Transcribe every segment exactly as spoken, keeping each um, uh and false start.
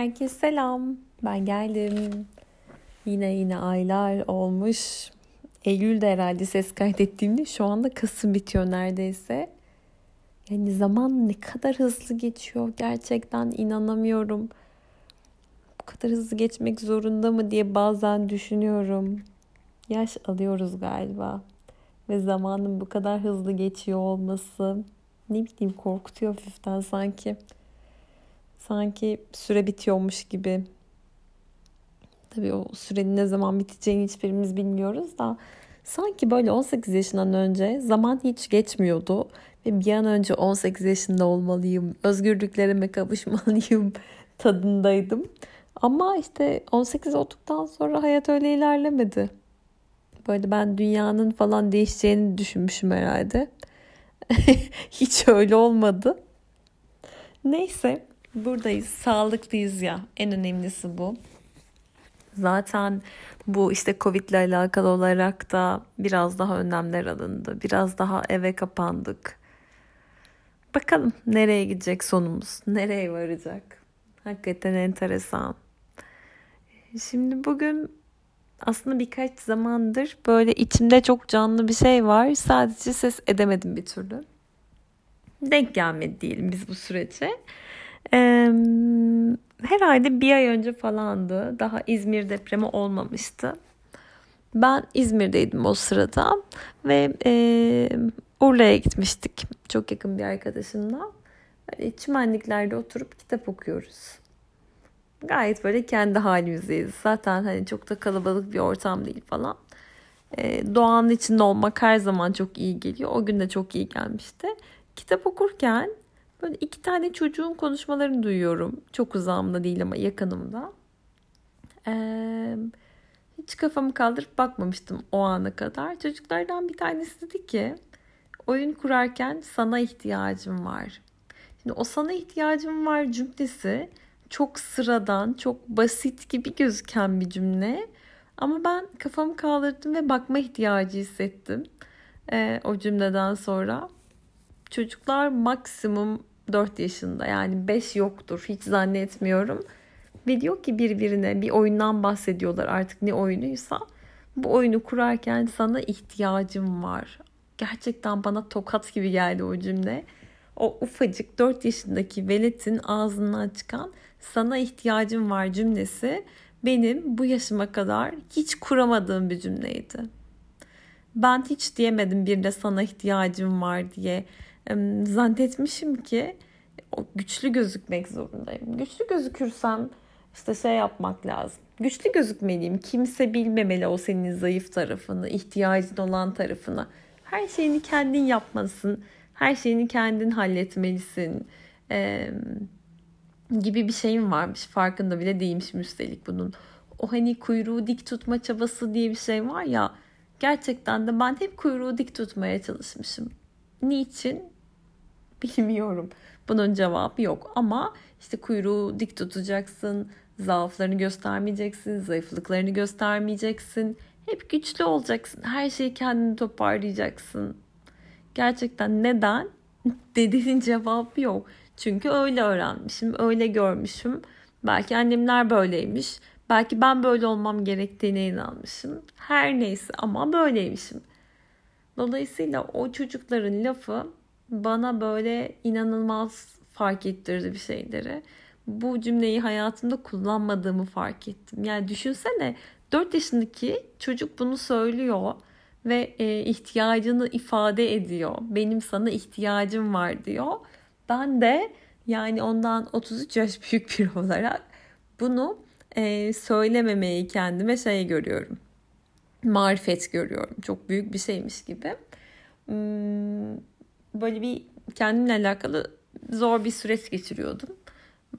Herkese selam. Ben geldim. Yine yine aylar olmuş. Eylül'de herhalde ses kaydettiğimde şu anda Kasım bitiyor neredeyse. Yani zaman ne kadar hızlı geçiyor. Gerçekten inanamıyorum. Bu kadar hızlı geçmek zorunda mı diye bazen düşünüyorum. Yaş alıyoruz galiba. Ve zamanın bu kadar hızlı geçiyor olması ne bileyim korkutuyor hafiften sanki. Sanki süre bitiyormuş gibi. Tabii o sürenin ne zaman biteceğini hiçbirimiz bilmiyoruz da sanki böyle on sekiz yaşından önce zaman hiç geçmiyordu. Ve bir an önce on sekiz yaşında olmalıyım, özgürlüklerime kavuşmalıyım tadındaydım. Ama işte on sekiz olduktan sonra hayat öyle ilerlemedi. Böyle ben dünyanın falan değişeceğini düşünmüşüm herhalde. Hiç öyle olmadı. Neyse. Buradayız, sağlıklıyız ya. En önemlisi bu. Zaten bu işte Covid'le alakalı olarak da biraz daha önlemler alındı. Biraz daha eve kapandık. Bakalım nereye gidecek sonumuz? Nereye varacak? Hakikaten enteresan. Şimdi bugün aslında birkaç zamandır böyle içimde çok canlı bir şey var. Sadece ses edemedim bir türlü. Denk gelmedi diyelim biz bu sürece. Ee, herhalde bir ay önce falandı. Daha İzmir depremi olmamıştı. Ben İzmir'deydim o sırada ve e, Urla'ya gitmiştik çok yakın bir arkadaşımla. Böyle çimenliklerde oturup kitap okuyoruz. Gayet böyle kendi halimizdeyiz. Zaten hani çok da kalabalık bir ortam değil falan. E, doğanın içinde olmak her zaman çok iyi geliyor. O gün de çok iyi gelmişti. Kitap okurken böyle iki tane çocuğun konuşmalarını duyuyorum. Çok uzağımda değil ama yakınımda. Ee, hiç kafamı kaldırıp bakmamıştım o ana kadar. Çocuklardan bir tanesi dedi ki, oyun kurarken sana ihtiyacım var. Şimdi o sana ihtiyacım var cümlesi çok sıradan, çok basit gibi gözüken bir cümle. Ama ben kafamı kaldırdım ve bakma ihtiyacı hissettim ee, o cümleden sonra. Çocuklar maksimum dört yaşında, yani beş yoktur hiç zannetmiyorum. Ve diyor ki birbirine bir oyundan bahsediyorlar, artık ne oyunuysa. Bu oyunu kurarken sana ihtiyacım var. Gerçekten bana tokat gibi geldi o cümle. O ufacık dört yaşındaki veletin ağzından çıkan sana ihtiyacım var cümlesi benim bu yaşıma kadar hiç kuramadığım bir cümleydi. Ben hiç diyemedim bir de sana ihtiyacım var diye. Zannetmişim ki güçlü gözükmek zorundayım. Güçlü gözükürsem işte şey yapmak lazım. Güçlü gözükmeliyim. Kimse bilmemeli o senin zayıf tarafını, ihtiyacın olan tarafını. Her şeyini kendin yapmalısın. Her şeyini kendin halletmelisin. Ee, gibi bir şeyim varmış. Farkında bile değilmişim üstelik bunun. O hani kuyruğu dik tutma çabası diye bir şey var ya. Gerçekten de ben hep kuyruğu dik tutmaya çalışmışım. Niçin? Bilmiyorum. Bunun cevabı yok. Ama işte kuyruğu dik tutacaksın, zaaflarını göstermeyeceksin, zayıflıklarını göstermeyeceksin. Hep güçlü olacaksın. Her şeyi kendini toparlayacaksın. Gerçekten neden? Dedenin cevabı yok. Çünkü öyle öğrenmişim, öyle görmüşüm. Belki annemler böyleymiş. Belki ben böyle olmam gerektiğine inanmışım. Her neyse ama böyleymişim. Dolayısıyla o çocukların lafı bana böyle inanılmaz fark ettirdi bir şeyleri. Bu cümleyi hayatımda kullanmadığımı fark ettim. Yani düşünsene dört yaşındaki çocuk bunu söylüyor ve ihtiyacını ifade ediyor. Benim sana ihtiyacım var diyor. Ben de yani ondan otuz üç yaş büyük biri olarak bunu Ee, söylememeyi kendime şey görüyorum. Marifet görüyorum. Çok büyük bir şeymiş gibi. Böyle bir kendimle alakalı zor bir süreç geçiriyordum.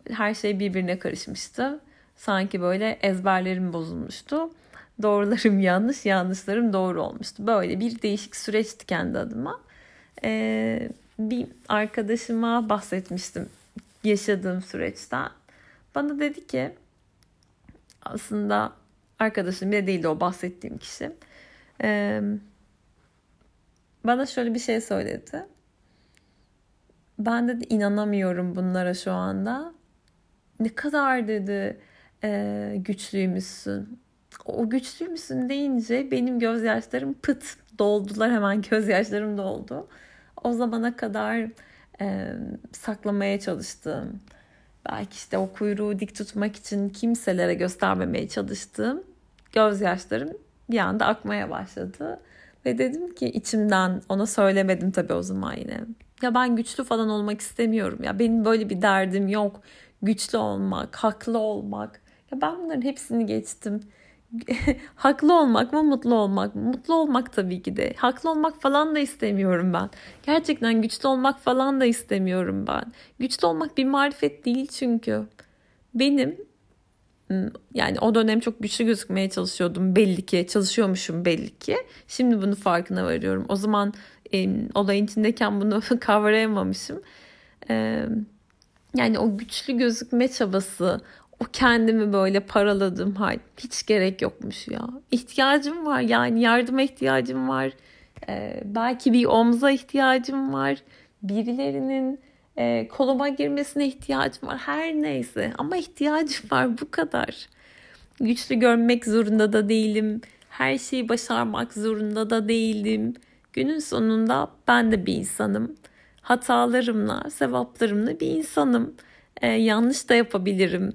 Her şey birbirine karışmıştı. Sanki böyle ezberlerim bozulmuştu. Doğrularım yanlış, yanlışlarım doğru olmuştu. Böyle bir değişik süreçti kendi adıma. Ee, bir arkadaşıma bahsetmiştim yaşadığım süreçten. Bana dedi ki, aslında arkadaşım bile değildi o bahsettiğim kişi. Ee, bana şöyle bir şey söyledi. Ben de inanamıyorum bunlara şu anda. ne kadar dedi e, güçlüymüşsün. O güçlüymüşsün deyince benim gözyaşlarım pıt doldular, hemen gözyaşlarım doldu. O zamana kadar e, saklamaya çalıştığım, belki işte o kuyruğu dik tutmak için kimselere göstermemeye çalıştığım gözyaşlarım bir anda akmaya başladı. Ve dedim ki içimden, ona söylemedim tabii o zaman yine. Ya ben güçlü falan olmak istemiyorum. Ya benim böyle bir derdim yok. Güçlü olmak, haklı olmak. Ya ben bunların hepsini geçtim. Haklı olmak mı, mutlu olmak mı? Mutlu olmak tabii ki de. Haklı olmak falan da istemiyorum ben. Gerçekten güçlü olmak falan da istemiyorum ben. Güçlü olmak bir marifet değil çünkü. Benim, yani o dönem çok güçlü gözükmeye çalışıyordum belli ki. Çalışıyormuşum belli ki. Şimdi bunu farkına varıyorum. O zaman e, olayın içindeyken bunu kavrayamamışım. E, yani o güçlü gözükme çabası, o kendimi böyle paraladığım hal hiç gerek yokmuş ya. İhtiyacım var, yani yardıma ihtiyacım var. E, belki bir omza ihtiyacım var. Birilerinin E, koluma girmesine ihtiyacım var, her neyse, ama ihtiyacım var, bu kadar. Güçlü görmek zorunda da değilim, her şeyi başarmak zorunda da değilim. Günün sonunda ben de bir insanım, hatalarımla sevaplarımla bir insanım. E, yanlış da yapabilirim,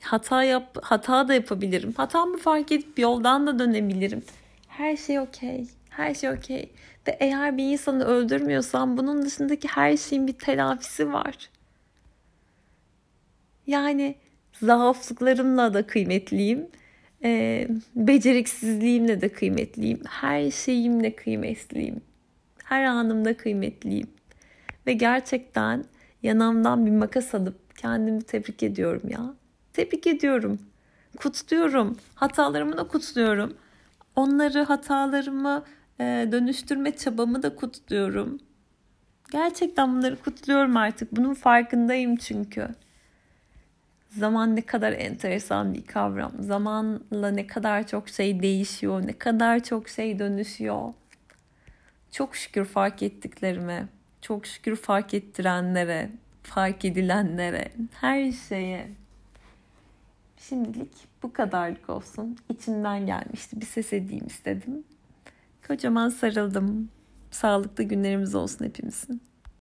hata yap hata da yapabilirim, hatamı fark edip yoldan da dönebilirim. Her şey okey. Her şey okey. Ve eğer bir insanı öldürmüyorsan bunun dışındaki her şeyin bir telafisi var. Yani zaaflıklarımla da kıymetliyim. E, beceriksizliğimle de kıymetliyim. Her şeyimle kıymetliyim. Her anımda kıymetliyim. Ve gerçekten yanamdan bir makas alıp kendimi tebrik ediyorum ya. Tebrik ediyorum. Kutluyorum. Hatalarımı da kutluyorum. Onları, hatalarımı dönüştürme çabamı da kutluyorum. Gerçekten bunları kutluyorum artık. Bunun farkındayım çünkü. Zaman ne kadar enteresan bir kavram. Zamanla ne kadar çok şey değişiyor, ne kadar çok şey dönüşüyor. Çok şükür fark ettiklerime, çok şükür fark ettirenlere, fark edilenlere, her şeye. Şimdilik bu kadarlık olsun. İçimden gelmişti. Bir ses edeyim istedim. Kocaman sarıldım. Sağlıklı günlerimiz olsun hepimizin.